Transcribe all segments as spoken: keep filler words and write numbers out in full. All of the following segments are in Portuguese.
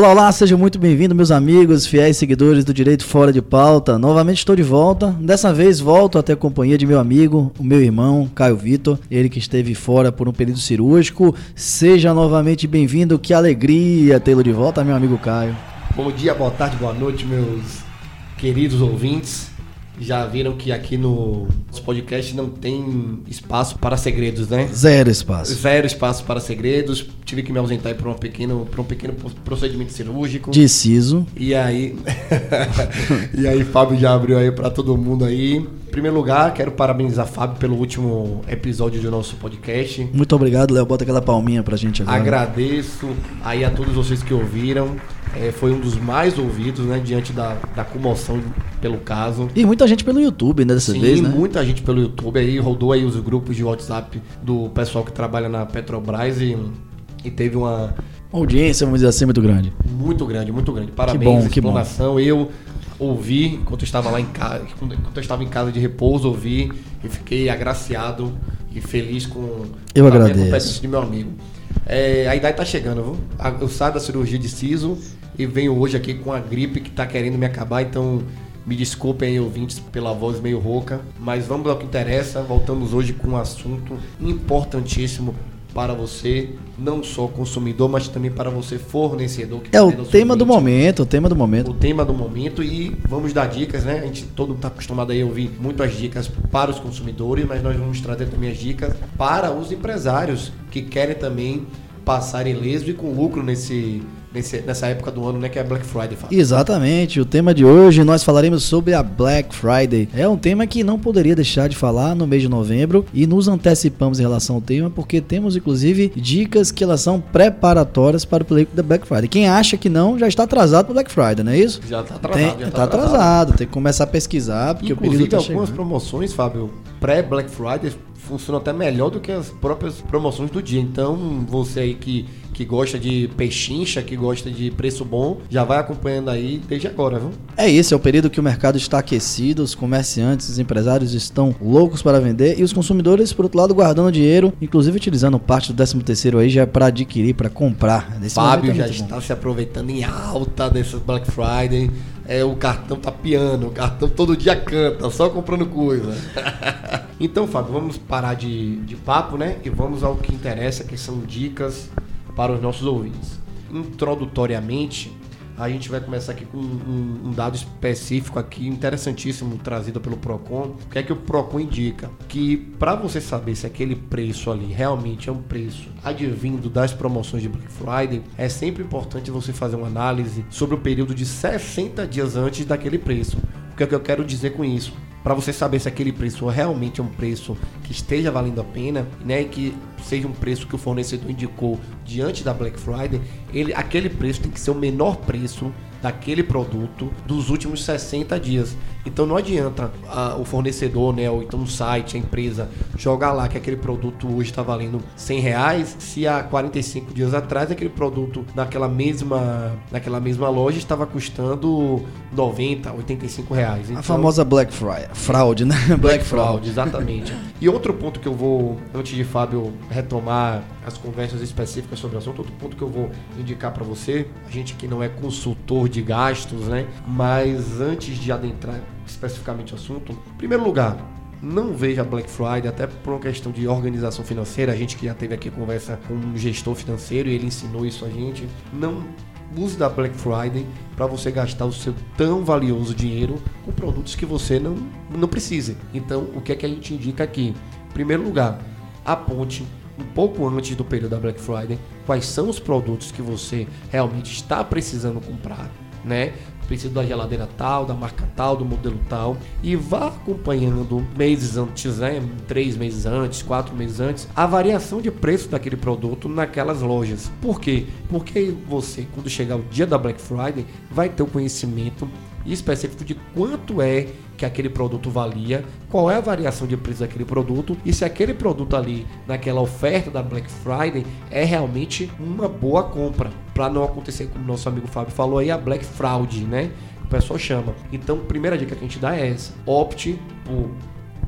Olá, olá, sejam muito bem-vindos, meus amigos, fiéis seguidores do Direito Fora de Pauta. Novamente estou de volta. Dessa vez volto até a companhia de meu amigo, o meu irmão, Caio Vitor. Ele que esteve fora por um período cirúrgico. Seja novamente bem-vindo. Que alegria tê-lo de volta, meu amigo Caio. Bom dia, boa tarde, boa noite, meus queridos ouvintes. Já viram que aqui no podcast não tem espaço para segredos, né? Zero espaço. Zero espaço para segredos. Tive que me ausentar por um pequeno, por um pequeno procedimento cirúrgico. Deciso. E aí, e aí Fábio já abriu aí para todo mundo aí. Em primeiro lugar, quero parabenizar Fábio pelo último episódio do nosso podcast. Muito obrigado, Léo. Bota aquela palminha pra gente agora. Agradeço aí a todos vocês que ouviram. É, foi um dos mais ouvidos, né, diante da, da comoção pelo caso. E muita gente pelo YouTube, né, dessa Sim, vez, né? Sim, muita gente pelo YouTube. Aí rodou aí os grupos de WhatsApp do pessoal que trabalha na Petrobras e, e teve uma... uma audiência, vamos dizer assim, muito grande. Muito grande, muito grande. Parabéns, que bom, explanação. Que bom. Eu ouvi, enquanto eu estava lá em casa, enquanto eu estava em casa de repouso, ouvi e fiquei agraciado e feliz com eu a agradeço. Minha competência de meu amigo. É, a idade tá chegando, viu? Eu saio da cirurgia de siso e venho hoje aqui com a gripe que tá querendo me acabar, então me desculpem aí, ouvintes, pela voz meio rouca, mas vamos ao que interessa. Voltamos hoje com um assunto importantíssimo para você, não só consumidor, mas também para você fornecedor. Que é o tema do momento, o tema do momento. O tema do momento e vamos dar dicas, né? A gente todo está acostumado aí a ouvir muitas dicas para os consumidores, mas nós vamos trazer também as dicas para os empresários que querem também passar ileso e com lucro nesse... nessa época do ano, né, que é Black Friday, Fábio. Exatamente, o tema de hoje nós falaremos sobre a Black Friday. É um tema que não poderia deixar de falar no mês de novembro e nos antecipamos em relação ao tema porque temos inclusive dicas que elas são preparatórias para o período da Black Friday. Quem acha que não, já está atrasado para Black Friday, não é isso? Já está atrasado. Tem, já está atrasado. atrasado, tem que começar a pesquisar porque inclusive, o período tá algumas chegando. Promoções, Fábio, pré-Black Friday funcionam até melhor do que as próprias promoções do dia. Então, você aí que que gosta de pechincha, que gosta de preço bom, já vai acompanhando aí desde agora, viu? É isso, é o período que o mercado está aquecido, os comerciantes, os empresários estão loucos para vender e os consumidores, por outro lado, guardando dinheiro, inclusive utilizando parte do décimo terceiro aí já para adquirir, para comprar. Nesse Fábio já está bom. Se aproveitando em alta dessas Black Friday. É, o cartão tá piano, o cartão todo dia canta, só comprando coisa. Então, Fábio, vamos parar de, de papo, né? E vamos ao que interessa, que são dicas para os nossos ouvintes. Introdutoriamente, a gente vai começar aqui com um, um dado específico aqui, interessantíssimo, trazido pelo Procon. O que é que o Procon indica? Que para você saber se aquele preço ali realmente é um preço advindo das promoções de Black Friday, é sempre importante você fazer uma análise sobre o período de sessenta dias antes daquele preço. O que é que eu quero dizer com isso? Para você saber se aquele preço realmente é um preço que esteja valendo a pena, né, e que seja um preço que o fornecedor indicou diante da Black Friday, ele, aquele preço tem que ser o menor preço daquele produto dos últimos sessenta dias. Então não adianta a, o fornecedor, né, ou então o site, a empresa, jogar lá que aquele produto hoje está valendo cem reais, se há quarenta e cinco dias atrás aquele produto naquela mesma, naquela mesma loja estava custando noventa, oitenta e cinco reais. Então, a famosa Black Friday, fraude, né? Black, Black Fraud, exatamente. E outro ponto que eu vou, antes de Fábio retomar as conversas específicas sobre o assunto, outro ponto que eu vou indicar para você, a gente que não é consultor de gastos, né? Mas antes de adentrar especificamente o assunto, em primeiro lugar, não veja Black Friday, até por uma questão de organização financeira, a gente que já teve aqui conversa com um gestor financeiro e ele ensinou isso a gente, não use da Black Friday para você gastar o seu tão valioso dinheiro com produtos que você não, não precise. Então, o que é que a gente indica aqui? Em primeiro lugar, aponte um pouco antes do período da Black Friday quais são os produtos que você realmente está precisando comprar, né? Preciso da geladeira tal, da marca tal, do modelo tal, e vá acompanhando meses antes, né? Três meses antes, quatro meses antes, a variação de preço daquele produto naquelas lojas. Por quê? Porque você, quando chegar o dia da Black Friday, vai ter o conhecimento específico de quanto é que aquele produto valia, qual é a variação de preço daquele produto e se aquele produto ali naquela oferta da Black Friday é realmente uma boa compra, para não acontecer como nosso amigo Fábio falou aí, a Black Fraud, né? O pessoal chama. Então, primeira dica que a gente dá é essa: opte por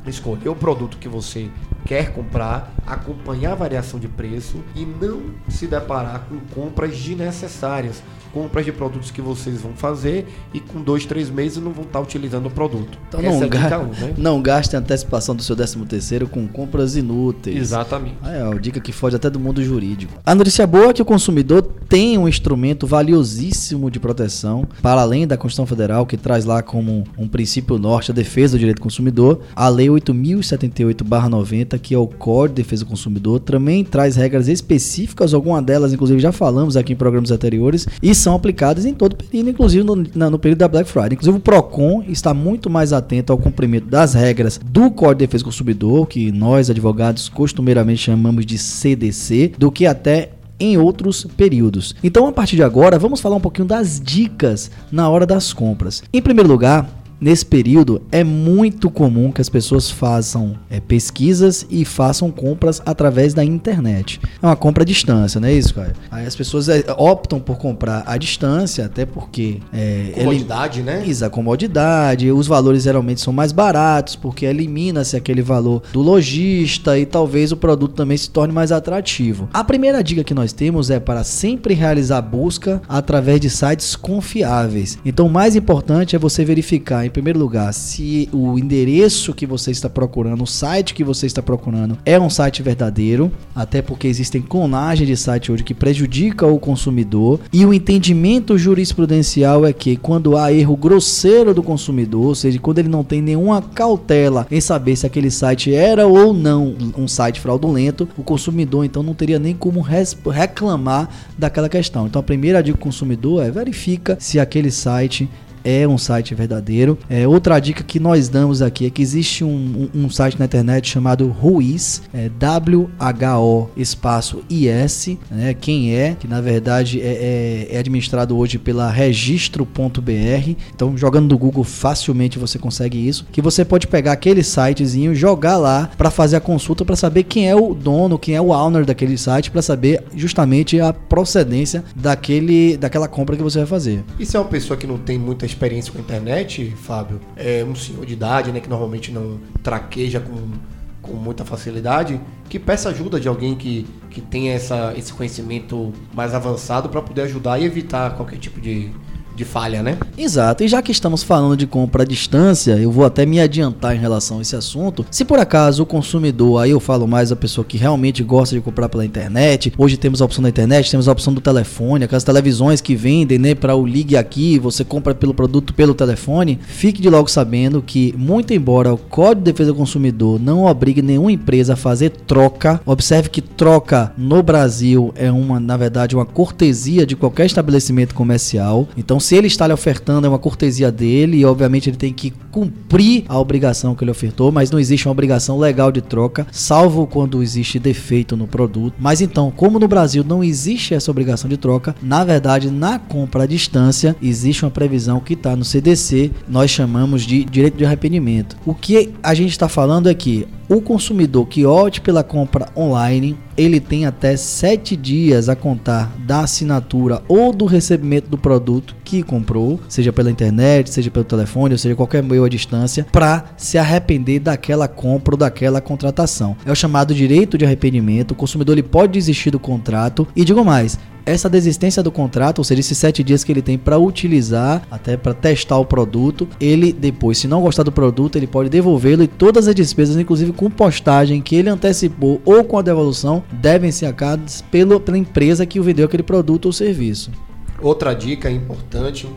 escolher o produto que você quer comprar, acompanhar a variação de preço e não se deparar com compras desnecessárias, compras de produtos que vocês vão fazer e com dois, três meses não vão estar utilizando o produto. Então não, é ga- um, né? não gaste a antecipação do seu décimo terceiro com compras inúteis. Exatamente. É uma dica que foge até do mundo jurídico. A notícia boa é que o consumidor tem um instrumento valiosíssimo de proteção, para além da Constituição Federal, que traz lá como um princípio norte a defesa do direito do consumidor, a Lei oito mil e setenta e oito barra noventa, que é o Código de Defesa do Consumidor, também traz regras específicas, algumas delas, inclusive, já falamos aqui em programas anteriores, e são aplicadas em todo o período, inclusive no, na, no período da Black Friday. Inclusive o Procon está muito mais atento ao cumprimento das regras do Código de Defesa do Consumidor, que nós advogados costumeiramente chamamos de C D C, do que até em outros períodos. Então, a partir de agora, vamos falar um pouquinho das dicas na hora das compras. Em primeiro lugar, nesse período, é muito comum que as pessoas façam é, pesquisas e façam compras através da internet. É uma compra à distância, não é isso, Caio? Aí as pessoas é, optam por comprar à distância, até porque... É, comodidade, elim... né? Isso, a comodidade. Os valores geralmente são mais baratos, porque elimina-se aquele valor do lojista e talvez o produto também se torne mais atrativo. A primeira dica que nós temos é para sempre realizar busca através de sites confiáveis. Então, o mais importante é você verificar, em primeiro lugar, se o endereço que você está procurando, o site que você está procurando é um site verdadeiro, até porque existem clonagem de site hoje que prejudica o consumidor, e o entendimento jurisprudencial é que quando há erro grosseiro do consumidor, ou seja, quando ele não tem nenhuma cautela em saber se aquele site era ou não um site fraudulento, o consumidor então não teria nem como res- reclamar daquela questão. Então a primeira dica do consumidor é verifica se aquele site é um site verdadeiro. É, outra dica que nós damos aqui é que existe um, um, um site na internet chamado WhoIs, é, W H O espaço I S, né, quem é, que na verdade é, é, é administrado hoje pela registro ponto b r, então jogando no Google facilmente você consegue isso, que você pode pegar aquele sitezinho, jogar lá para fazer a consulta, para saber quem é o dono, quem é o owner daquele site, para saber justamente a procedência daquele, daquela compra que você vai fazer. E se é uma pessoa que não tem muita experiência com a internet, Fábio, é um senhor de idade, né, que normalmente não traqueja com, com muita facilidade, que peça ajuda de alguém que, que tenha essa, esse conhecimento mais avançado para poder ajudar e evitar qualquer tipo de... de falha, né? Exato, e já que estamos falando de compra à distância, eu vou até me adiantar em relação a esse assunto. Se por acaso o consumidor, aí eu falo mais a pessoa que realmente gosta de comprar pela internet, hoje temos a opção da internet, temos a opção do telefone, aquelas televisões que vendem, né, para o Ligue Aqui, você compra pelo produto pelo telefone, fique de logo sabendo que, muito embora o Código de Defesa do Consumidor não obrigue nenhuma empresa a fazer troca, observe que troca no Brasil é uma, na verdade, uma cortesia de qualquer estabelecimento comercial, então se ele está lhe ofertando, é uma cortesia dele e obviamente ele tem que cumprir a obrigação que ele ofertou, mas não existe uma obrigação legal de troca, salvo quando existe defeito no produto. Mas então, como no Brasil não existe essa obrigação de troca, na verdade, na compra à distância, existe uma previsão que está no C D C, nós chamamos de direito de arrependimento. O que a gente está falando é que o consumidor que opte pela compra online, ele tem até sete dias a contar da assinatura ou do recebimento do produto que comprou, seja pela internet, seja pelo telefone, ou seja, qualquer meio à distância, para se arrepender daquela compra ou daquela contratação. É o chamado direito de arrependimento. O consumidor ele pode desistir do contrato e, digo mais, essa desistência do contrato, ou seja, esses sete dias que ele tem para utilizar, até para testar o produto, ele depois, se não gostar do produto, ele pode devolvê-lo e todas as despesas, inclusive com postagem que ele antecipou ou com a devolução, devem ser arcadas pela empresa que o vendeu aquele produto ou serviço. Outra dica importante,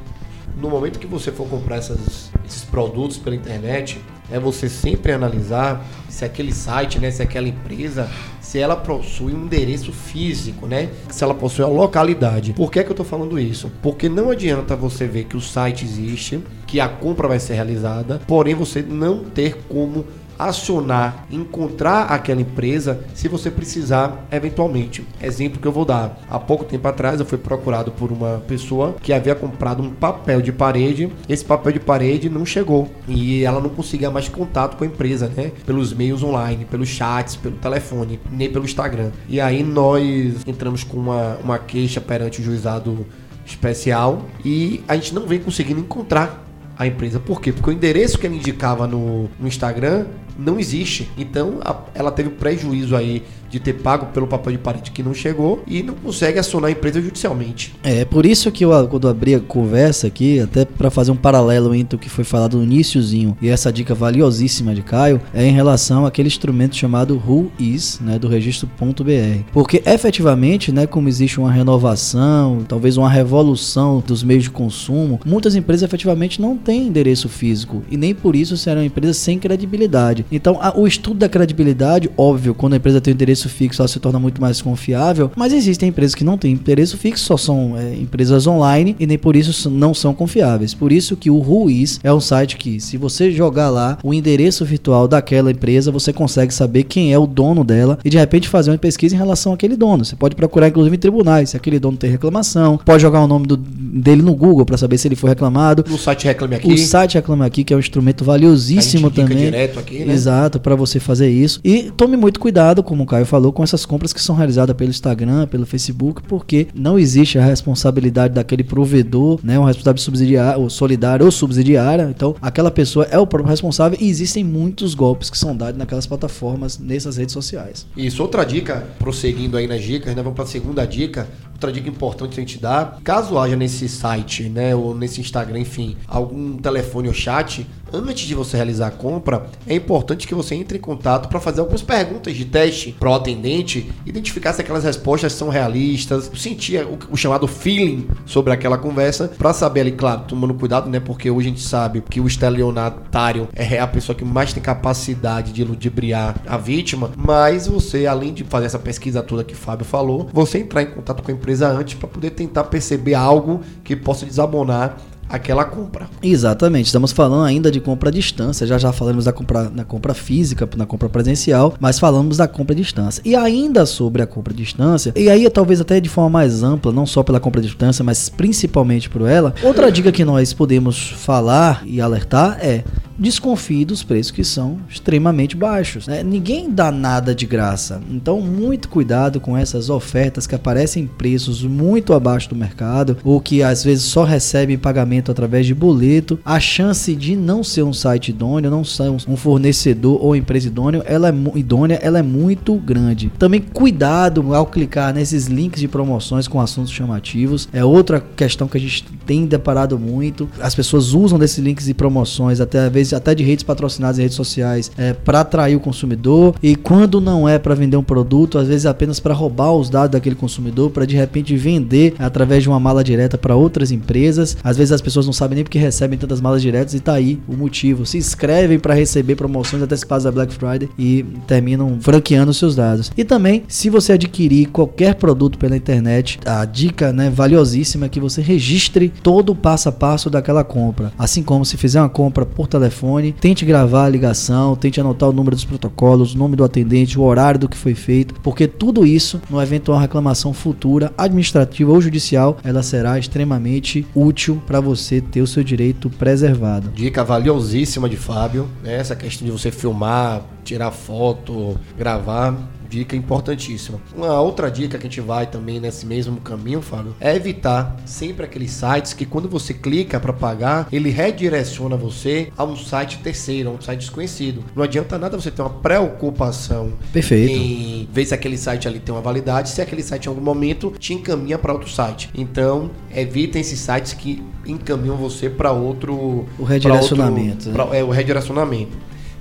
no momento que você for comprar essas, esses produtos pela internet, é você sempre analisar se aquele site, né, se aquela empresa, se ela possui um endereço físico, né, se ela possui uma localidade. Por que é que eu estou falando isso? Porque não adianta você ver que o site existe, que a compra vai ser realizada, porém você não ter como acionar, encontrar aquela empresa se você precisar eventualmente. Exemplo que eu vou dar: há pouco tempo atrás eu fui procurado por uma pessoa que havia comprado um papel de parede, esse papel de parede não chegou e ela não conseguia mais contato com a empresa, né, pelos meios online, pelos chats, pelo telefone, nem pelo Instagram. E aí nós entramos com uma, uma queixa perante o juizado especial e a gente não vem conseguindo encontrar a empresa. Por quê? Porque o endereço que ela indicava no, no Instagram não existe. Então a, ela teve prejuízo aí de ter pago pelo papel de parede que não chegou e não consegue acionar a empresa judicialmente. É, por isso que eu, quando eu abri a conversa aqui, até para fazer um paralelo entre o que foi falado no iniciozinho e essa dica valiosíssima de Caio, é em relação àquele instrumento chamado WhoIs, né, do registro ponto b r. Porque efetivamente, né, como existe uma renovação, talvez uma revolução dos meios de consumo, muitas empresas efetivamente não têm endereço físico e nem por isso serão empresas sem credibilidade. Então, a, o estudo da credibilidade, óbvio, quando a empresa tem o endereço fixo, ela se torna muito mais confiável, mas existem empresas que não têm endereço fixo, só são é, empresas online e nem por isso não são confiáveis. Por isso que o WhoIs é um site que, se você jogar lá o endereço virtual daquela empresa, você consegue saber quem é o dono dela e de repente fazer uma pesquisa em relação àquele dono. Você pode procurar inclusive em tribunais, se aquele dono tem reclamação, pode jogar o nome do, dele no Google para saber se ele foi reclamado. O site Reclame Aqui. O site Reclame Aqui, que é um instrumento valiosíssimo também. Direto aqui, né? Exato, para você fazer isso. E tome muito cuidado, como o Caio falou, com essas compras que são realizadas pelo Instagram, pelo Facebook, porque não existe a responsabilidade daquele provedor, né, um responsável subsidiário, ou solidário ou subsidiária. Então, aquela pessoa é o próprio responsável e existem muitos golpes que são dados naquelas plataformas, nessas redes sociais. Isso, outra dica, prosseguindo aí nas dicas, ainda vamos para a segunda dica. Outra dica importante que a gente dá, caso haja nesse site, né, ou nesse Instagram, enfim, algum telefone ou chat, antes de você realizar a compra, é importante que você entre em contato para fazer algumas perguntas de teste para o atendente, identificar se aquelas respostas são realistas, sentir o, o chamado feeling sobre aquela conversa, para saber ali, claro, tomando cuidado, né, porque hoje a gente sabe que o estelionatário é a pessoa que mais tem capacidade de ludibriar a vítima, mas você, além de fazer essa pesquisa toda que o Fábio falou, você entrar em contato com a empresa antes para poder tentar perceber algo que possa desabonar aquela compra. Exatamente, estamos falando ainda de compra à distância, já já falamos da compra, na compra física, na compra presencial, mas falamos da compra à distância. E ainda sobre a compra à distância, e aí talvez até de forma mais ampla, não só pela compra à distância, mas principalmente por ela, outra dica que nós podemos falar e alertar é: desconfie dos preços que são extremamente baixos, né? Ninguém dá nada de graça, então muito cuidado com essas ofertas que aparecem em preços muito abaixo do mercado ou que às vezes só recebem pagamento através de boleto. A chance de não ser um site idôneo, não ser um fornecedor ou empresa idônea, ela é, idônea, ela é muito grande. Também cuidado ao clicar nesses links de promoções com assuntos chamativos, é outra questão que a gente tem deparado muito. As pessoas usam desses links de promoções, até às vezes até de redes patrocinadas em redes sociais, é, para atrair o consumidor, e quando não é para vender um produto, às vezes é apenas para roubar os dados daquele consumidor, para de repente vender através de uma mala direta para outras empresas. Às vezes as pessoas não sabem nem porque recebem tantas malas diretas, e tá aí o motivo, se inscrevem para receber promoções antecipadas da Black Friday e terminam franqueando seus dados. E também, se você adquirir qualquer produto pela internet, a dica, né, valiosíssima é que você registre todo o passo a passo daquela compra, assim como se fizer uma compra por telefone telefone, tente gravar a ligação, tente anotar o número dos protocolos, o nome do atendente, o horário do que foi feito, porque tudo isso, no eventual reclamação futura, administrativa ou judicial, ela será extremamente útil para você ter o seu direito preservado. Dica valiosíssima de Fábio, né? Essa questão de você filmar, tirar foto, gravar, dica importantíssima. Uma outra dica que a gente vai também nesse mesmo caminho, Fábio, é evitar sempre aqueles sites que, quando você clica para pagar, ele redireciona você a um site terceiro, a um site desconhecido. Não adianta nada você ter uma preocupação. Perfeito. Em ver se aquele site ali tem uma validade, se aquele site em algum momento te encaminha para outro site. Então, evitem esses sites que encaminham você para outro... O redirecionamento. Pra outro, né? pra, é, o redirecionamento.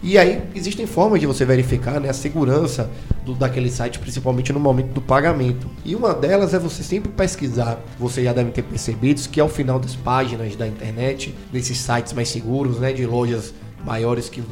E aí existem formas de você verificar, né, a segurança do, daquele site, principalmente no momento do pagamento. E uma delas é você sempre pesquisar. Vocês já devem ter percebido que ao final das páginas da internet, desses sites mais seguros, né, de lojas maiores que...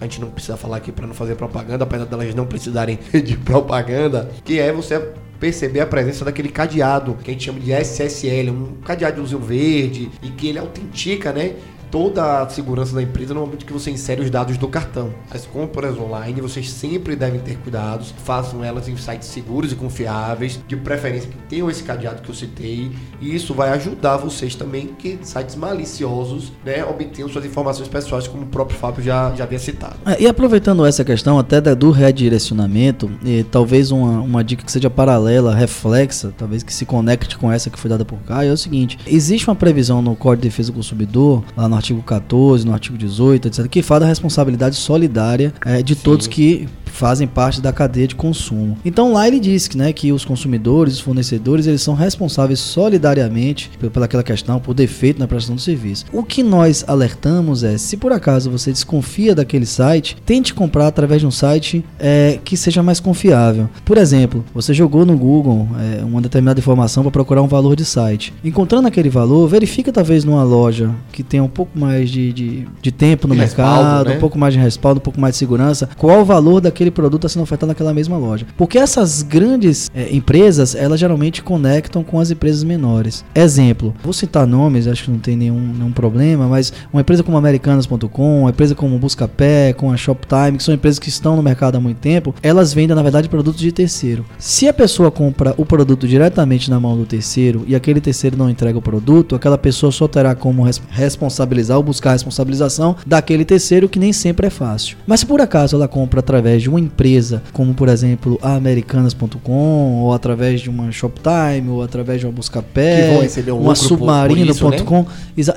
a gente não precisa falar aqui para não fazer propaganda, apesar delas não precisarem de propaganda, que é você perceber a presença daquele cadeado, que a gente chama de S S L, um cadeado de uso verde, e que ele autentica, né, toda a segurança da empresa no momento que você insere os dados do cartão. As compras online, vocês sempre devem ter cuidados, façam elas em sites seguros e confiáveis, de preferência que tenham esse cadeado que eu citei, e isso vai ajudar vocês também que sites maliciosos, né, obtenham suas informações pessoais, como o próprio Fábio já, já havia citado. E aproveitando essa questão até do redirecionamento, e talvez uma, uma dica que seja paralela, reflexa, talvez que se conecte com essa que foi dada por Caio, é o seguinte: existe uma previsão no Código de Defesa do Consumidor, lá no artigo quatorze, no artigo dezoito, etcétera, que fala da responsabilidade solidária é, de Sim. todos que fazem parte da cadeia de consumo. Então lá ele diz que, né, que os consumidores, os fornecedores, eles são responsáveis solidariamente pelaquela questão, por defeito na prestação do serviço. O que nós alertamos é, se por acaso você desconfia daquele site, tente comprar através de um site é, que seja mais confiável. Por exemplo, você jogou no Google é, uma determinada informação para procurar um valor de site. Encontrando aquele valor, verifica talvez numa loja que tenha um pouco mais de, de, de tempo no de mercado, respaldo, né? Um pouco mais de respaldo, um pouco mais de segurança, qual o valor daquele aquele produto está sendo ofertado naquela mesma loja. Porque essas grandes é, empresas, elas geralmente conectam com as empresas menores. Exemplo, vou citar nomes, acho que não tem nenhum, nenhum problema, mas uma empresa como Americanas ponto com, uma empresa como Buscapé, com a Shoptime, que são empresas que estão no mercado há muito tempo, elas vendem, na verdade, produtos de terceiro. Se a pessoa compra o produto diretamente na mão do terceiro e aquele terceiro não entrega o produto, aquela pessoa só terá como res- responsabilizar ou buscar a responsabilização daquele terceiro, que nem sempre é fácil. Mas se por acaso ela compra através de uma empresa, como por exemplo a Americanas ponto com, ou através de uma Shoptime, ou através de uma Buscapé, um uma Submarino ponto com, né?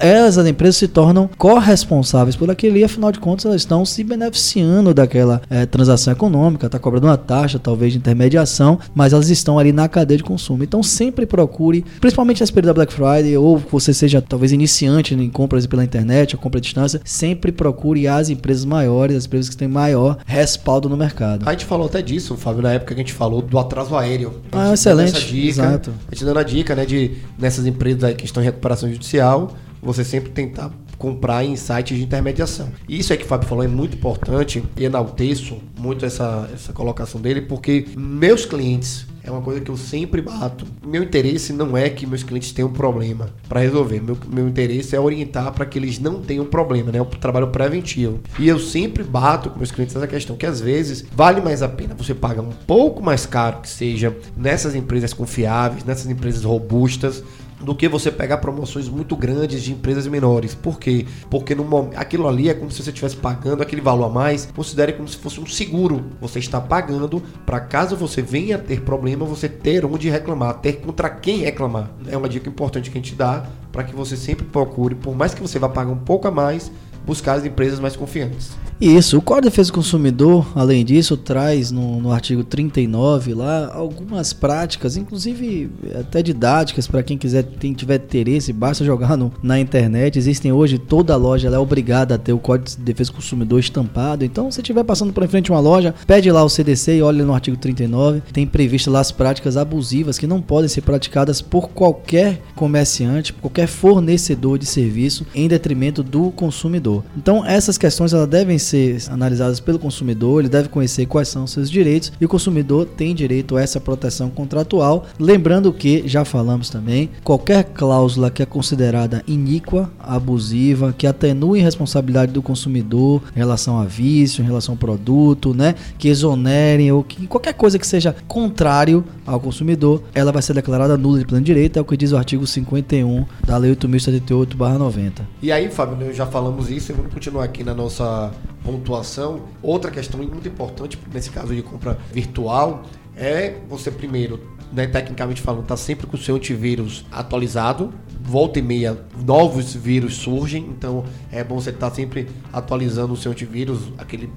Essas empresas se tornam corresponsáveis por aquele, e afinal de contas elas estão se beneficiando daquela é, transação econômica, está cobrando uma taxa talvez de intermediação, mas elas estão ali na cadeia de consumo. Então sempre procure, principalmente nesse período da Black Friday, ou que você seja talvez iniciante em compras pela internet ou compra à distância, sempre procure as empresas maiores, as empresas que têm maior respaldo no mercado. Mercado. A gente falou até disso, Fábio, na época que a gente falou do atraso aéreo. Ah, excelente. Essa dica, exato. A gente dando a dica, né, de nessas empresas aí que estão em recuperação judicial, você sempre tentar comprar em sites de intermediação. Isso é que o Fábio falou, é muito importante, e enalteço muito essa, essa colocação dele, porque meus clientes, é uma coisa que eu sempre bato, meu interesse não é que meus clientes tenham problema para resolver, meu, meu interesse é orientar para que eles não tenham problema, né? É um trabalho preventivo. E eu sempre bato com meus clientes nessa questão, que às vezes vale mais a pena você pagar um pouco mais caro, que seja nessas empresas confiáveis, nessas empresas robustas, do que você pegar promoções muito grandes de empresas menores. Por quê? Porque no momento, aquilo ali é como se você estivesse pagando aquele valor a mais. Considere como se fosse um seguro. Você está pagando para caso você venha a ter problema, você ter onde reclamar, ter contra quem reclamar. É uma dica importante que a gente dá para que você sempre procure, por mais que você vá pagar um pouco a mais, buscar as empresas mais confiantes. Isso, o Código de Defesa do Consumidor, além disso, traz no, no artigo trinta e nove lá algumas práticas, inclusive até didáticas, para quem quiser, quem tiver interesse, basta jogar no, na internet. Existem hoje, toda loja ela é obrigada a ter o Código de Defesa do Consumidor estampado. Então, se estiver passando por frente de uma loja, pede lá o C D C e olha no artigo trinta e nove. Tem previsto lá as práticas abusivas que não podem ser praticadas por qualquer comerciante, por qualquer fornecedor de serviço em detrimento do consumidor. Então, essas questões elas devem ser analisadas pelo consumidor, ele deve conhecer quais são seus direitos, e o consumidor tem direito a essa proteção contratual. Lembrando que, já falamos também, qualquer cláusula que é considerada iníqua, abusiva, que atenue a responsabilidade do consumidor em relação a vício, em relação ao produto, né, que exonerem ou que qualquer coisa que seja contrário ao consumidor, ela vai ser declarada nula de pleno direito, é o que diz o artigo cinquenta e um da Lei oito mil e setenta e oito barra noventa. E aí, Fábio, já falamos isso, e vamos continuar aqui na nossa pontuação. Outra questão muito importante nesse caso de compra virtual é você primeiro, né, tecnicamente falando, está sempre com o seu antivírus atualizado. Volta e meia, novos vírus surgem, então é bom você estar tá sempre atualizando o seu antivírus, aquele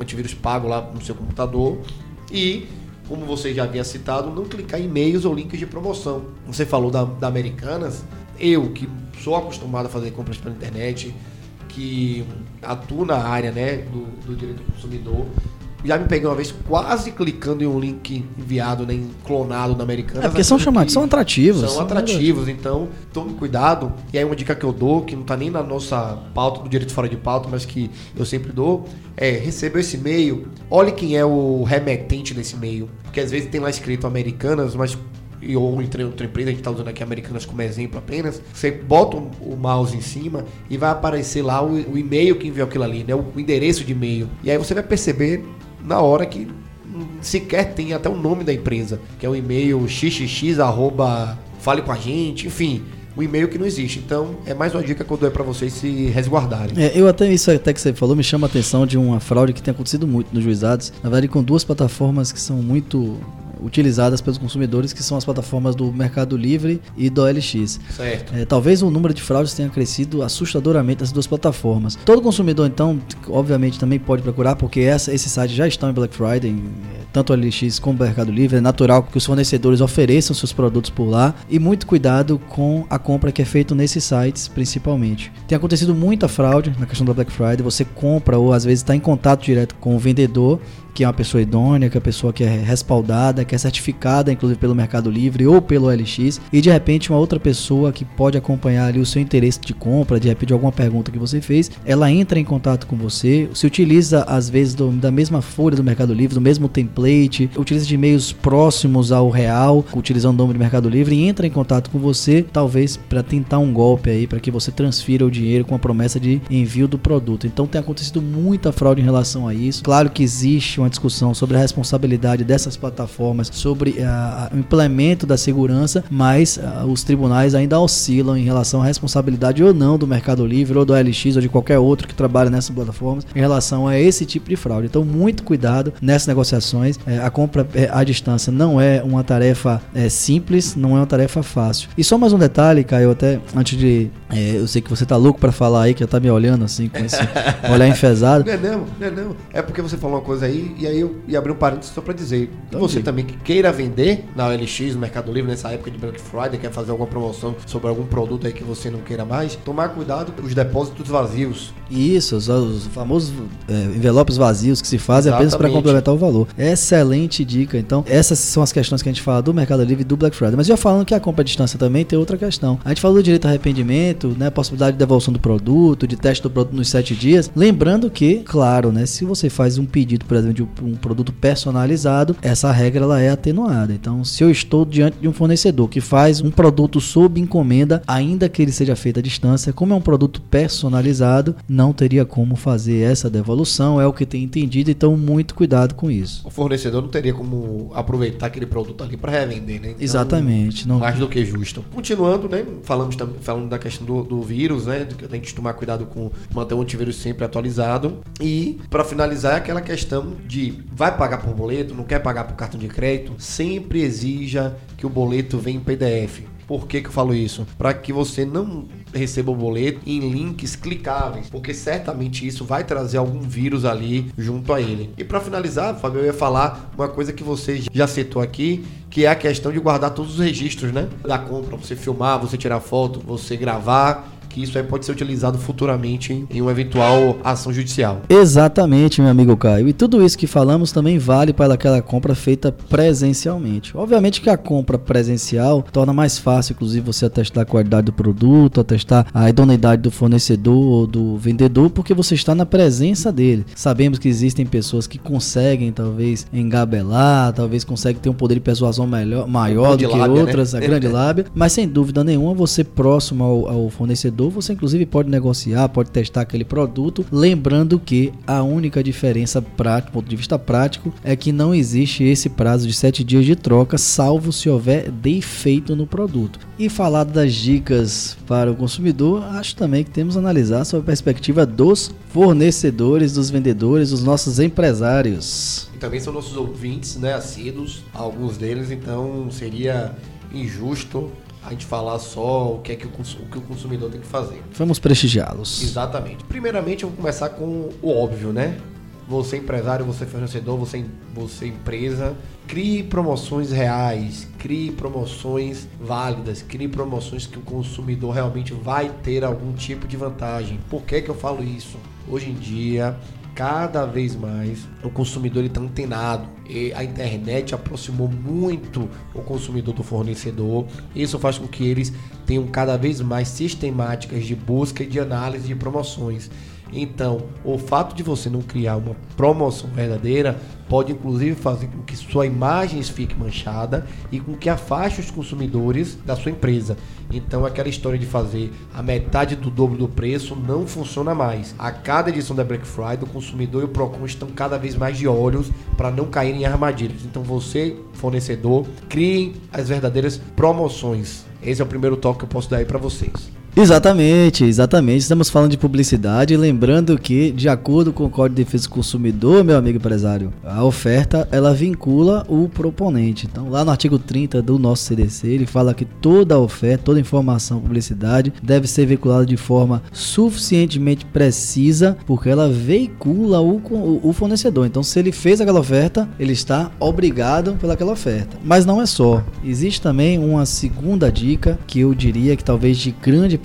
antivírus pago lá no seu computador. E, como você já havia citado, não clicar em e-mails ou links de promoção. Você falou da, da Americanas, eu que sou acostumado a fazer compras pela internet, que atua na área, né, do, do direito do consumidor, já me peguei uma vez quase clicando em um link enviado, né, clonado na Americanas. É porque são chamados, são atrativos. São atrativos, então tome cuidado. E aí uma dica que eu dou, que não está nem na nossa pauta do Direito Fora de Pauta, mas que eu sempre dou, é: recebeu esse e-mail, olhe quem é o remetente desse e-mail. Porque às vezes tem lá escrito Americanas, mas... ou entre outra empresa, a gente está usando aqui Americanas como exemplo apenas, você bota o mouse em cima e vai aparecer lá o, o e-mail que enviou aquilo ali, né? O, o endereço de e-mail. E aí você vai perceber na hora que sequer tem até o nome da empresa, que é o e-mail xxx, arroba, fale com a gente, enfim... um e-mail que não existe. Então, é mais uma dica que eu dou para vocês se resguardarem. É, eu até, isso até que você falou, me chama a atenção de uma fraude que tem acontecido muito nos juizados. Na verdade, com duas plataformas que são muito utilizadas pelos consumidores, que são as plataformas do Mercado Livre e do O L X. Certo. É, talvez o número de fraudes tenha crescido assustadoramente nas duas plataformas. Todo consumidor, então, obviamente também pode procurar, porque essa, esses sites já estão em Black Friday, em, tanto o O L X como o Mercado Livre. É natural que os fornecedores ofereçam seus produtos por lá, e muito cuidado com a compra que é feita nesses sites, principalmente. Tem acontecido muita fraude na questão da Black Friday. Você compra ou às vezes está em contato direto com o vendedor, que é uma pessoa idônea, que é uma pessoa que é respaldada, que é certificada, inclusive pelo Mercado Livre ou pelo O L X, e de repente uma outra pessoa que pode acompanhar ali o seu interesse de compra, de repente alguma pergunta que você fez, ela entra em contato com você, se utiliza às vezes do, da mesma folha do Mercado Livre, do mesmo template, utiliza de e-mails próximos ao real, utilizando o nome do Mercado Livre, e entra em contato com você, talvez para tentar um golpe aí, para que você transfira o dinheiro com a promessa de envio do produto. Então tem acontecido muita fraude em relação a isso. Claro que existe uma uma discussão sobre a responsabilidade dessas plataformas, sobre uh, o implemento da segurança, mas uh, os tribunais ainda oscilam em relação à responsabilidade ou não do Mercado Livre ou do O L X ou de qualquer outro que trabalha nessas plataformas em relação a esse tipo de fraude. Então muito cuidado nessas negociações. É, a compra é, à distância não é uma tarefa é, simples, não é uma tarefa fácil. E só mais um detalhe, Caio, até antes de... É, eu sei que você tá louco pra falar aí, que já tá me olhando assim com esse olhar enfesado. Não é não, não é não. É porque você falou uma coisa aí, e aí eu ia abrir um parênteses só pra dizer. E você também que queira vender na O L X, no Mercado Livre, nessa época de Black Friday, quer fazer alguma promoção sobre algum produto aí que você não queira mais, tomar cuidado com os depósitos vazios. Isso, os, os famosos é, envelopes vazios que se fazem. Exatamente. Apenas pra complementar o valor. Excelente dica. Então, essas são as questões que a gente fala do Mercado Livre e do Black Friday. Mas já falando que a compra à distância também tem outra questão. A gente falou do direito a arrependimento, né, a possibilidade de devolução do produto, de teste do produto nos sete dias, lembrando que, claro, né, se você faz um pedido, por exemplo, de um produto personalizado, essa regra ela é atenuada. Então, se eu estou diante de um fornecedor que faz um produto sob encomenda, ainda que ele seja feito à distância, como é um produto personalizado, não teria como fazer essa devolução, é o que tem entendido. Então, muito cuidado com isso. O fornecedor não teria como aproveitar aquele produto ali para revender, né? Então, exatamente. Não... mais do que justo. Continuando, né, falamos também, falando da questão do Do, do vírus, né? Que tem que tomar cuidado com manter o antivírus sempre atualizado. E para finalizar, aquela questão de vai pagar por boleto, não quer pagar por cartão de crédito, sempre exija que o boleto venha em P D F. Por que que eu falo isso? Para que você não receba o boleto em links clicáveis, porque certamente isso vai trazer algum vírus ali junto a ele. E para finalizar, Fábio, eu ia falar uma coisa que você já citou aqui, que é a questão de guardar todos os registros, né, da compra, você filmar, você tirar foto, você gravar, que isso aí pode ser utilizado futuramente em uma eventual ação judicial. Exatamente, meu amigo Caio. E tudo isso que falamos também vale para aquela compra feita presencialmente. Obviamente que a compra presencial torna mais fácil, inclusive, você atestar a qualidade do produto, atestar a idoneidade do fornecedor ou do vendedor, porque você está na presença dele. Sabemos que existem pessoas que conseguem, talvez, engabelar, talvez conseguem ter um poder de persuasão melhor, maior do que lábia, outras, né? A grande lábia, mas sem dúvida nenhuma, você próximo ao, ao fornecedor, você inclusive pode negociar, pode testar aquele produto, lembrando que a única diferença prática, do ponto de vista prático, é que não existe esse prazo de sete dias de troca, salvo se houver defeito no produto. E falado das dicas para o consumidor, acho também que temos que analisar sob a perspectiva dos fornecedores, dos vendedores, dos nossos empresários. E também são nossos ouvintes, né, assíduos, alguns deles, então seria injusto a gente falar só o que é que o, o que o consumidor tem que fazer. Vamos prestigiá-los. Exatamente. Primeiramente, eu vou começar com o óbvio, né? Você empresário, você fornecedor, você, você empresa, crie promoções reais, crie promoções válidas, crie promoções que o consumidor realmente vai ter algum tipo de vantagem. Por que que eu falo isso? Hoje em dia, cada vez mais o consumidor está antenado, e a internet aproximou muito o consumidor do fornecedor. Isso faz com que eles tenham cada vez mais sistemáticas de busca e de análise de promoções. Então, o fato de você não criar uma promoção verdadeira pode inclusive fazer com que sua imagem fique manchada e com que afaste os consumidores da sua empresa. Então, aquela história de fazer a metade do dobro do preço não funciona mais. A cada edição da Black Friday, o consumidor e o Procon estão cada vez mais de olhos para não caírem em armadilhas. Então, você, fornecedor, crie as verdadeiras promoções. Esse é o primeiro toque que eu posso dar aí para vocês. Exatamente, exatamente. Estamos falando de publicidade, lembrando que, de acordo com o Código de Defesa do Consumidor, meu amigo empresário, a oferta, ela vincula o proponente. Então, lá no artigo trinta do nosso C D C, ele fala que toda oferta, toda informação, publicidade, deve ser veiculada de forma suficientemente precisa, porque ela veicula o, o, o fornecedor. Então, se ele fez aquela oferta, ele está obrigado pelaquela oferta. Mas não é só. Existe também uma segunda dica, que eu diria que talvez de grande importância.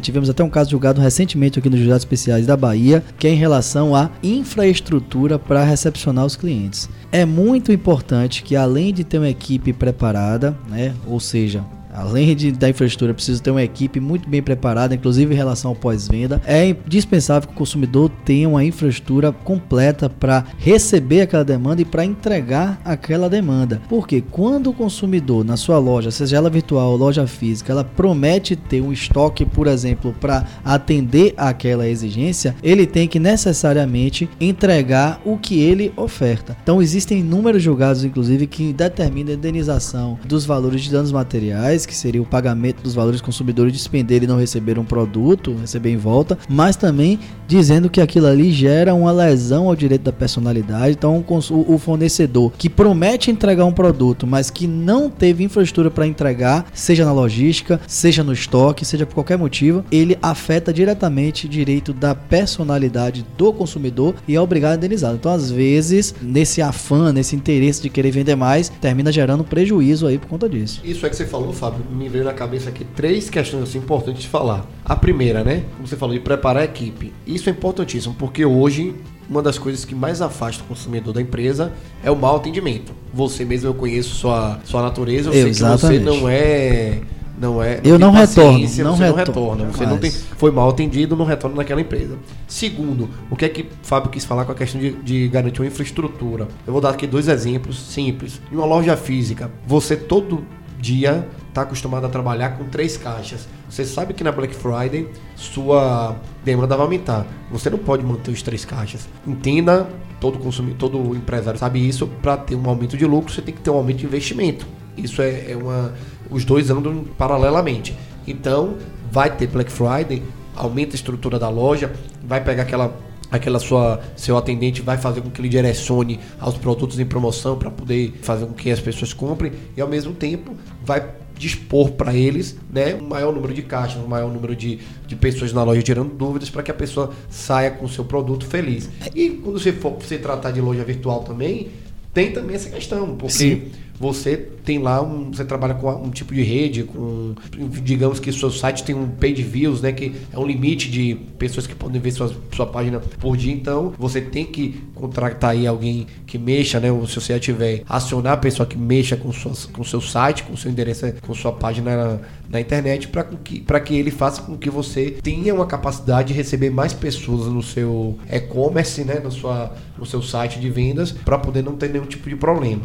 Tivemos até um caso julgado recentemente aqui nos Juizados Especiais da Bahia, que é em relação à infraestrutura para recepcionar os clientes. É muito importante que, além de ter uma equipe preparada, né, ou seja, além de, da infraestrutura, precisa ter uma equipe muito bem preparada, inclusive em relação ao pós-venda. É indispensável que o consumidor tenha uma infraestrutura completa para receber aquela demanda e para entregar aquela demanda. Porque quando o consumidor, na sua loja, seja ela virtual ou loja física, ela promete ter um estoque, por exemplo, para atender aquela exigência, ele tem que necessariamente entregar o que ele oferta. Então, existem inúmeros julgados, inclusive, que determinam a indenização dos valores de danos materiais, que seria o pagamento dos valores consumidores de despender e não receber um produto, receber em volta, mas também dizendo que aquilo ali gera uma lesão ao direito da personalidade. Então, o fornecedor que promete entregar um produto, mas que não teve infraestrutura para entregar, seja na logística, seja no estoque, seja por qualquer motivo, ele afeta diretamente o direito da personalidade do consumidor e é obrigado a indenizar. Então, às vezes, nesse afã, nesse interesse de querer vender mais, termina gerando prejuízo aí por conta disso. Isso é que você falou, Fábio, me veio na cabeça aqui três questões assim, importantes de falar. A primeira, né? Como você falou, de preparar a equipe. Isso é importantíssimo, porque hoje uma das coisas que mais afasta o consumidor da empresa é o mau atendimento. Você mesmo, eu conheço sua, sua natureza, eu Exatamente. sei que você não é... Não é, não eu não retorno, não, você retorno, não retorna, você não tem, foi mal atendido, não retorna naquela empresa. Segundo, o que é que o Fábio quis falar com a questão de, de garantir uma infraestrutura? Eu vou dar aqui dois exemplos simples. Em uma loja física, você todo dia está acostumado a trabalhar com três caixas. Você sabe que na Black Friday sua demanda vai aumentar. Você não pode manter os três caixas. Entenda, todo consumidor, todo empresário sabe isso. Para ter um aumento de lucro, você tem que ter um aumento de investimento. Isso é, é uma... Os dois andam paralelamente. Então, vai ter Black Friday, aumenta a estrutura da loja, vai pegar aquela... aquela sua, seu atendente vai fazer com que ele direcione aos produtos em promoção para poder fazer com que as pessoas comprem e ao mesmo tempo vai dispor para eles, né, um maior número de caixas, um maior número de, de pessoas na loja tirando dúvidas para que a pessoa saia com o seu produto feliz. E quando você for se tratar de loja virtual também, tem também essa questão, porque Sim. você tem lá, um, você trabalha com um tipo de rede, com, digamos que o seu site tem um page views, né, que é um limite de pessoas que podem ver suas, sua página por dia, então você tem que contratar aí alguém que mexa, né, ou se você tiver, acionar a pessoa que mexa com suas, com seu site, com seu endereço, com sua página na, na internet, para que, para que ele faça com que você tenha uma capacidade de receber mais pessoas no seu e-commerce, né, no, sua, no seu site de vendas, para poder não ter nenhum tipo de problema.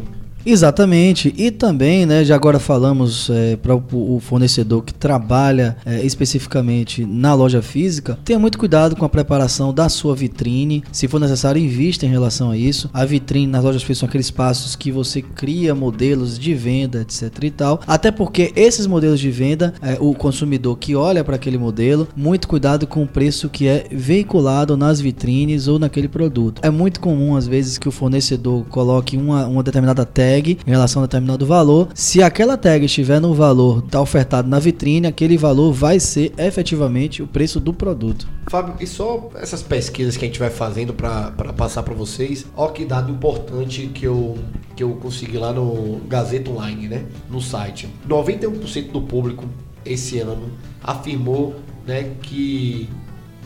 Exatamente, e também, né, já agora falamos é, para o fornecedor que trabalha é, especificamente na loja física, tenha muito cuidado com a preparação da sua vitrine, se for necessário, invista em relação a isso. A vitrine nas lojas físicas são aqueles espaços que você cria modelos de venda, etc e tal, até porque esses modelos de venda, é, o consumidor que olha para aquele modelo, muito cuidado com o preço que é veiculado nas vitrines ou naquele produto. É muito comum às vezes que o fornecedor coloque uma, uma determinada tag em relação a determinado valor. Se aquela tag estiver no valor tá ofertado na vitrine, aquele valor vai ser efetivamente o preço do produto. Fábio, e só essas pesquisas que a gente vai fazendo para passar para vocês, ó que dado importante que eu, que eu consegui lá no Gazeta Online, né? No site. noventa e um por cento do público esse ano afirmou, né, que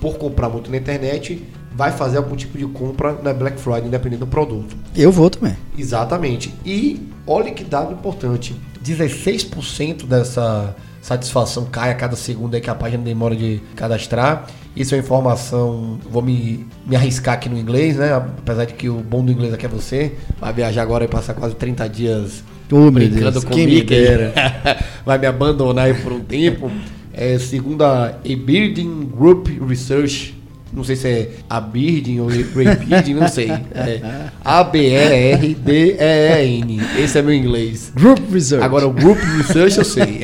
por comprar muito na internet vai fazer algum tipo de compra na Black Friday, dependendo do produto. Eu vou também. Exatamente. E olha que dado importante. dezesseis por cento dessa satisfação cai a cada segundo aí que a página demora de cadastrar. Isso é informação, vou me, me arriscar aqui no inglês, né? Apesar de que o bom do inglês aqui é você. Vai viajar agora e passar quase trinta dias oh, brincando Deus, comigo. Vai me abandonar aí por um tempo. É, segundo a Building Group Research, não sei se é a Birding ou Rebirding, não sei. É A B E R D E E N. Esse é meu inglês. Group Research. Agora, o Group Research eu sei.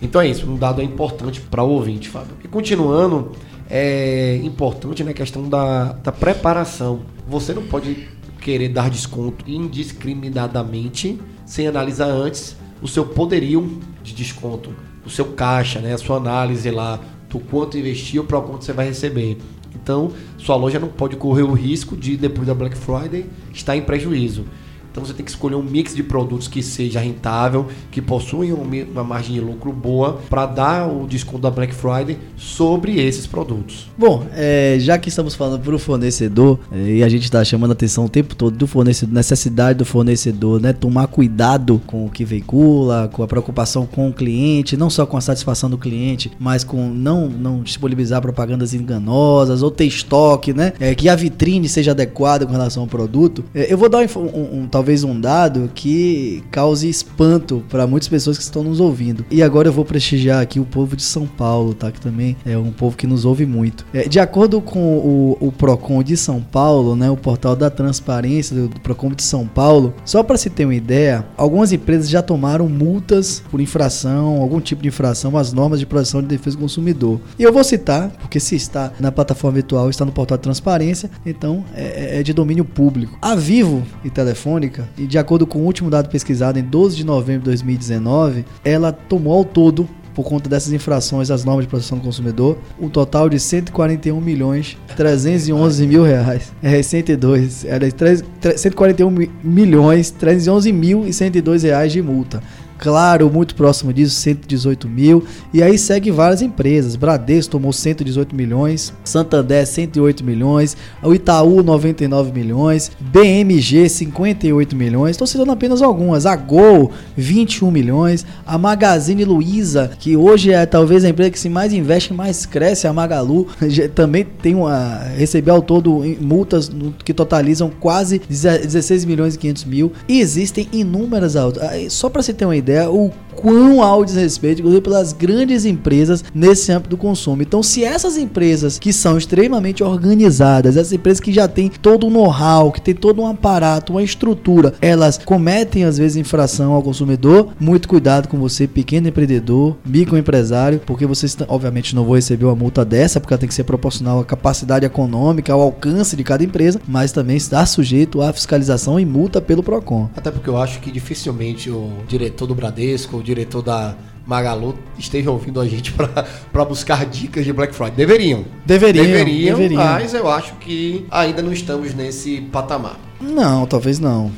Então é isso, um dado é importante para o ouvinte, Fábio. E continuando, é importante, né, a questão da, da preparação. Você não pode querer dar desconto indiscriminadamente sem analisar antes o seu poderio de desconto, o seu caixa, né, a sua análise lá, do quanto investiu para o quanto você vai receber. Então, sua loja não pode correr o risco de, depois da Black Friday, estar em prejuízo. Então, você tem que escolher um mix de produtos que seja rentável, que possuem uma margem de lucro boa, para dar o desconto da Black Friday sobre esses produtos. Bom, é, já que estamos falando para o fornecedor, é, e a gente está chamando a atenção o tempo todo do fornecedor, necessidade do fornecedor, né, tomar cuidado com o que veicula, com a preocupação com o cliente, não só com a satisfação do cliente, mas com não, não disponibilizar propagandas enganosas ou ter estoque, né, é, que a vitrine seja adequada com relação ao produto. É, eu vou dar um, um, um talvez Talvez um dado que cause espanto para muitas pessoas que estão nos ouvindo. E agora eu vou prestigiar aqui o povo de São Paulo, tá? Que também é um povo que nos ouve muito. É, de acordo com o, o Procon de São Paulo, né? O portal da transparência do, do Procon de São Paulo, só para se ter uma ideia, algumas empresas já tomaram multas por infração, algum tipo de infração às normas de proteção de defesa do consumidor. E eu vou citar, porque se está na plataforma virtual, está no portal da transparência, então é, é de domínio público. A Vivo e Telefônica, e de acordo com o último dado pesquisado em doze de novembro de dois mil e dezenove, ela tomou ao todo, por conta dessas infrações às normas de proteção do consumidor, um total de cento e quarenta e um milhões trezentos e onze mil reais. É, cento e dois. Era cento e quarenta e um milhões trezentos e onze mil e cento e dois reais de multa. Claro, muito próximo disso, cento e dezoito mil. E aí segue várias empresas. Bradesco tomou cento e dezoito milhões, Santander cento e oito milhões, o Itaú noventa e nove milhões, B M G cinquenta e oito milhões. Estou citando apenas algumas. A Gol vinte e um milhões, a Magazine Luiza, que hoje é talvez a empresa que mais investe, mais cresce, a Magalu, também tem uma, recebeu ao todo multas que totalizam quase dezesseis milhões e quinhentos mil. E existem inúmeras outras. Só para você ter uma ideia, ideia, o quão há o desrespeito, inclusive pelas grandes empresas nesse âmbito do consumo. Então, se essas empresas que são extremamente organizadas, essas empresas que já têm todo um know-how, que tem todo um aparato, uma estrutura, elas cometem às vezes infração ao consumidor, muito cuidado com você, pequeno empreendedor, microempresário, porque você obviamente não vai receber uma multa dessa, porque ela tem que ser proporcional à capacidade econômica, ao alcance de cada empresa, mas também está sujeito à fiscalização e multa pelo Procon. Até porque eu acho que dificilmente o diretor do Bradesco, o diretor da Magalu esteja ouvindo a gente para buscar dicas de Black Friday. Deveriam. Deveriam. Deveriam, deveriam. Mas eu acho que ainda não estamos nesse patamar. Não, talvez não.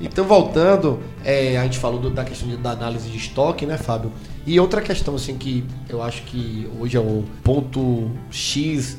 Então, voltando, é, a gente falou do, da questão de, da análise de estoque, né, Fábio? E outra questão, assim, que eu acho que hoje é o ponto X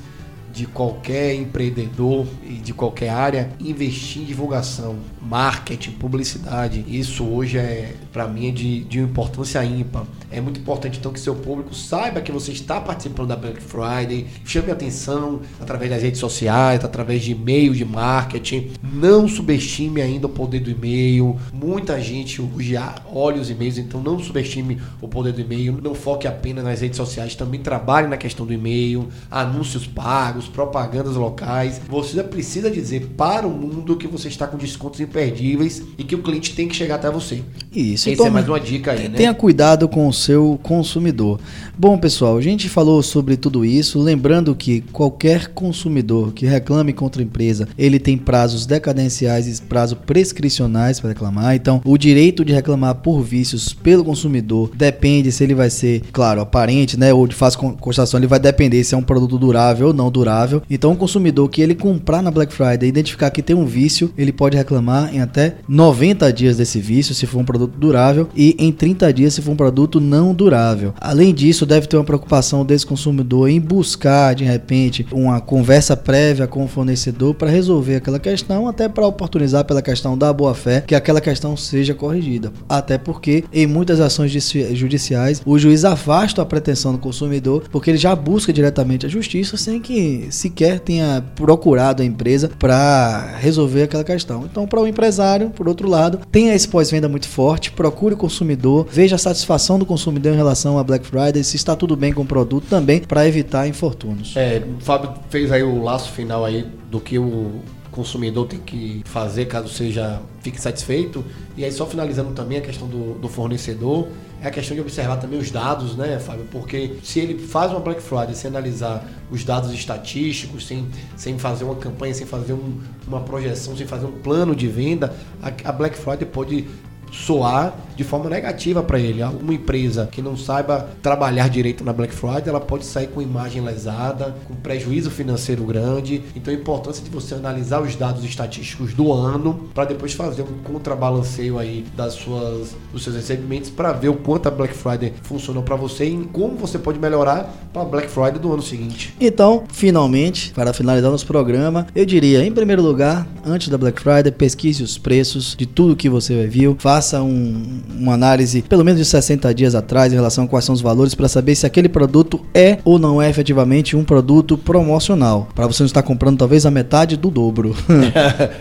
de qualquer empreendedor e de qualquer área, investir em divulgação, marketing, publicidade. Isso hoje é, para mim, é de, de importância ímpar. É muito importante, então, que seu público saiba que você está participando da Black Friday, chame a atenção através das redes sociais, através de e-mail de marketing. Não subestime ainda o poder do e-mail. Muita gente hoje olha os e-mails, então não subestime o poder do e-mail. Não foque apenas nas redes sociais, também trabalhe na questão do e-mail, anúncios pagos, propagandas locais. Você precisa dizer para o mundo que você está com descontos imperdíveis e que o cliente tem que chegar até você. Isso. Essa então, é mais uma dica aí, tenha né? Tenha cuidado com o seu consumidor. Bom, pessoal, a gente falou sobre tudo isso, lembrando que qualquer consumidor que reclame contra a empresa, ele tem prazos decadenciais e prazos prescricionais para reclamar. Então, o direito de reclamar por vícios pelo consumidor depende se ele vai ser, claro, aparente, né, ou de fácil constatação, ele vai depender se é um produto durável ou não durável. Então, o consumidor que ele comprar na Black Friday e identificar que tem um vício, ele pode reclamar em até noventa dias desse vício, se for um produto durável, e em trinta dias se for um produto não durável. Além disso, deve ter uma preocupação desse consumidor em buscar, de repente, uma conversa prévia com o fornecedor para resolver aquela questão, até para oportunizar pela questão da boa-fé, que aquela questão seja corrigida. Até porque, em muitas ações judiciais, o juiz afasta a pretensão do consumidor, porque ele já busca diretamente a justiça sem que sequer tenha procurado a empresa para resolver aquela questão. Então, para o empresário, por outro lado, tenha esse pós-venda muito forte, procure o consumidor, veja a satisfação do consumidor em relação à Black Friday, se está tudo bem com o produto também, para evitar infortúnios. É, o Fábio fez aí o laço final aí do que o consumidor tem que fazer caso seja, fique satisfeito. E aí, só finalizando também a questão do, do fornecedor, é a questão de observar também os dados, né, Fábio? Porque se ele faz uma Black Friday sem analisar os dados estatísticos, sem, sem fazer uma campanha, sem fazer um, uma projeção, sem fazer um plano de venda, a, a Black Friday pode soar de forma negativa para ele. Uma empresa que não saiba trabalhar direito na Black Friday, ela pode sair com imagem lesada, com prejuízo financeiro grande. Então a importância de você analisar os dados estatísticos do ano para depois fazer um contrabalanceio aí das suas, dos seus recebimentos para ver o quanto a Black Friday funcionou para você e como você pode melhorar para a Black Friday do ano seguinte. Então, finalmente, para finalizar nosso programa, eu diria, em primeiro lugar, antes da Black Friday, pesquise os preços de tudo que você viu, faça Faça um, uma análise pelo menos de sessenta dias atrás em relação a quais são os valores para saber se aquele produto é ou não é efetivamente um produto promocional. Para você não estar comprando talvez a metade do dobro.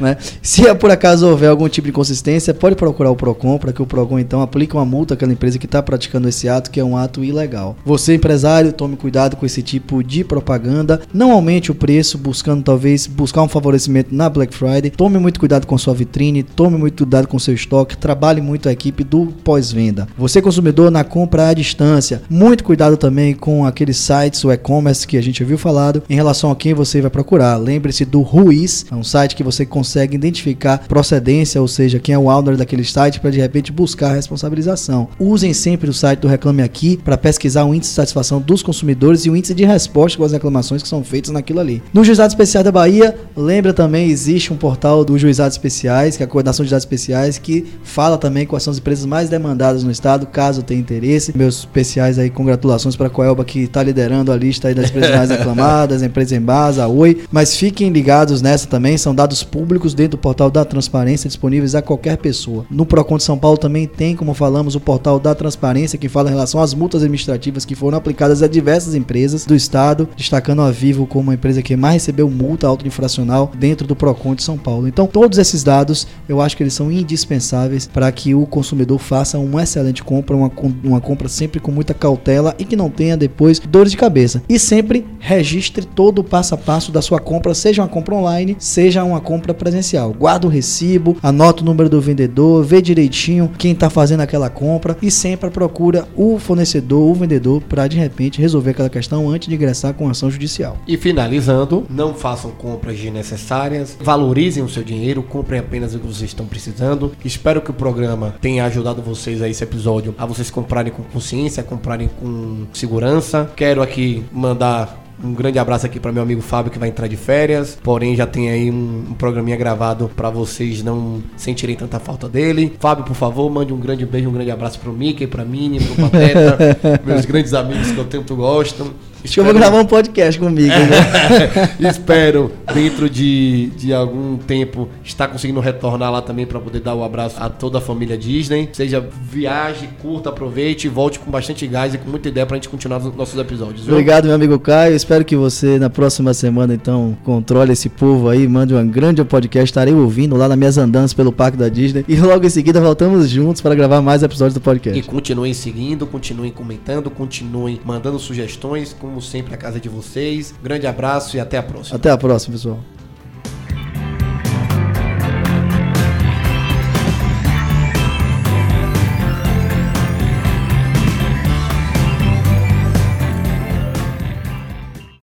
Né? Se por acaso houver algum tipo de inconsistência, pode procurar o Procon para que o Procon então aplique uma multa àquela empresa que está praticando esse ato, que é um ato ilegal. Você, empresário, tome cuidado com esse tipo de propaganda. Não aumente o preço buscando talvez buscar um favorecimento na Black Friday. Tome muito cuidado com sua vitrine, tome muito cuidado com seu estoque, trabalhe muito a equipe do pós-venda. Você, consumidor, na compra à distância, muito cuidado também com aqueles sites, o e-commerce que a gente ouviu falado, em relação a quem você vai procurar. Lembre-se do WhoIs, é um site que você consegue identificar procedência, ou seja, quem é o owner daquele site, para de repente buscar a responsabilização. Usem sempre o site do Reclame Aqui para pesquisar o índice de satisfação dos consumidores e o índice de resposta com as reclamações que são feitas naquilo ali. No Juizado Especial da Bahia, lembra também, existe um portal do Juizados Especiais, que é a Coordenação de Juizados Especiais, que fala também quais são as empresas mais demandadas no estado, caso tenha interesse. Meus especiais aí, congratulações para a Coelba, que está liderando a lista aí das empresas mais aclamadas, empresas em base, a Oi. Mas fiquem ligados nessa também, são dados públicos dentro do portal da Transparência, disponíveis a qualquer pessoa. No Procon de São Paulo também tem, como falamos, o portal da Transparência, que fala em relação às multas administrativas que foram aplicadas a diversas empresas do estado, destacando a Vivo como uma empresa que mais recebeu multa autoinfracional dentro do Procon de São Paulo. Então, todos esses dados, eu acho que eles são indispensáveis para que o consumidor faça uma excelente compra, uma, uma compra sempre com muita cautela e que não tenha depois dores de cabeça. E sempre registre todo o passo a passo da sua compra, seja uma compra online, seja uma compra presencial. Guarda o recibo, anota o número do vendedor, vê direitinho quem está fazendo aquela compra e sempre procura o fornecedor, o vendedor, para de repente resolver aquela questão antes de ingressar com ação judicial. E finalizando, não façam compras desnecessárias, valorizem o seu dinheiro, comprem apenas o que vocês estão precisando. Espero que o programa tem ajudado vocês a esse episódio, a vocês comprarem com consciência, comprarem com segurança. Quero aqui mandar um grande abraço aqui para meu amigo Fábio, que vai entrar de férias, porém já tem aí um, um programinha gravado para vocês não sentirem tanta falta dele. Fábio, por favor, mande um grande beijo, um grande abraço pro Mickey, pra Minnie, pro Pateta, meus grandes amigos que eu tanto gosto. Acho que eu vou gravar um podcast comigo, né? Espero, dentro de, de algum tempo, estar conseguindo retornar lá também para poder dar um abraço a toda a família Disney. Seja viagem, curta, aproveite e volte com bastante gás e com muita ideia para a gente continuar os nossos episódios. Viu? Obrigado, meu amigo Caio. Espero que você, na próxima semana, então, controle esse povo aí, mande um grande podcast. Estarei ouvindo lá nas minhas andanças pelo Parque da Disney. E logo em seguida voltamos juntos para gravar mais episódios do podcast. E continuem seguindo, continuem comentando, continuem mandando sugestões, com como sempre, a casa de vocês. Grande abraço e até a próxima. Até a próxima, pessoal.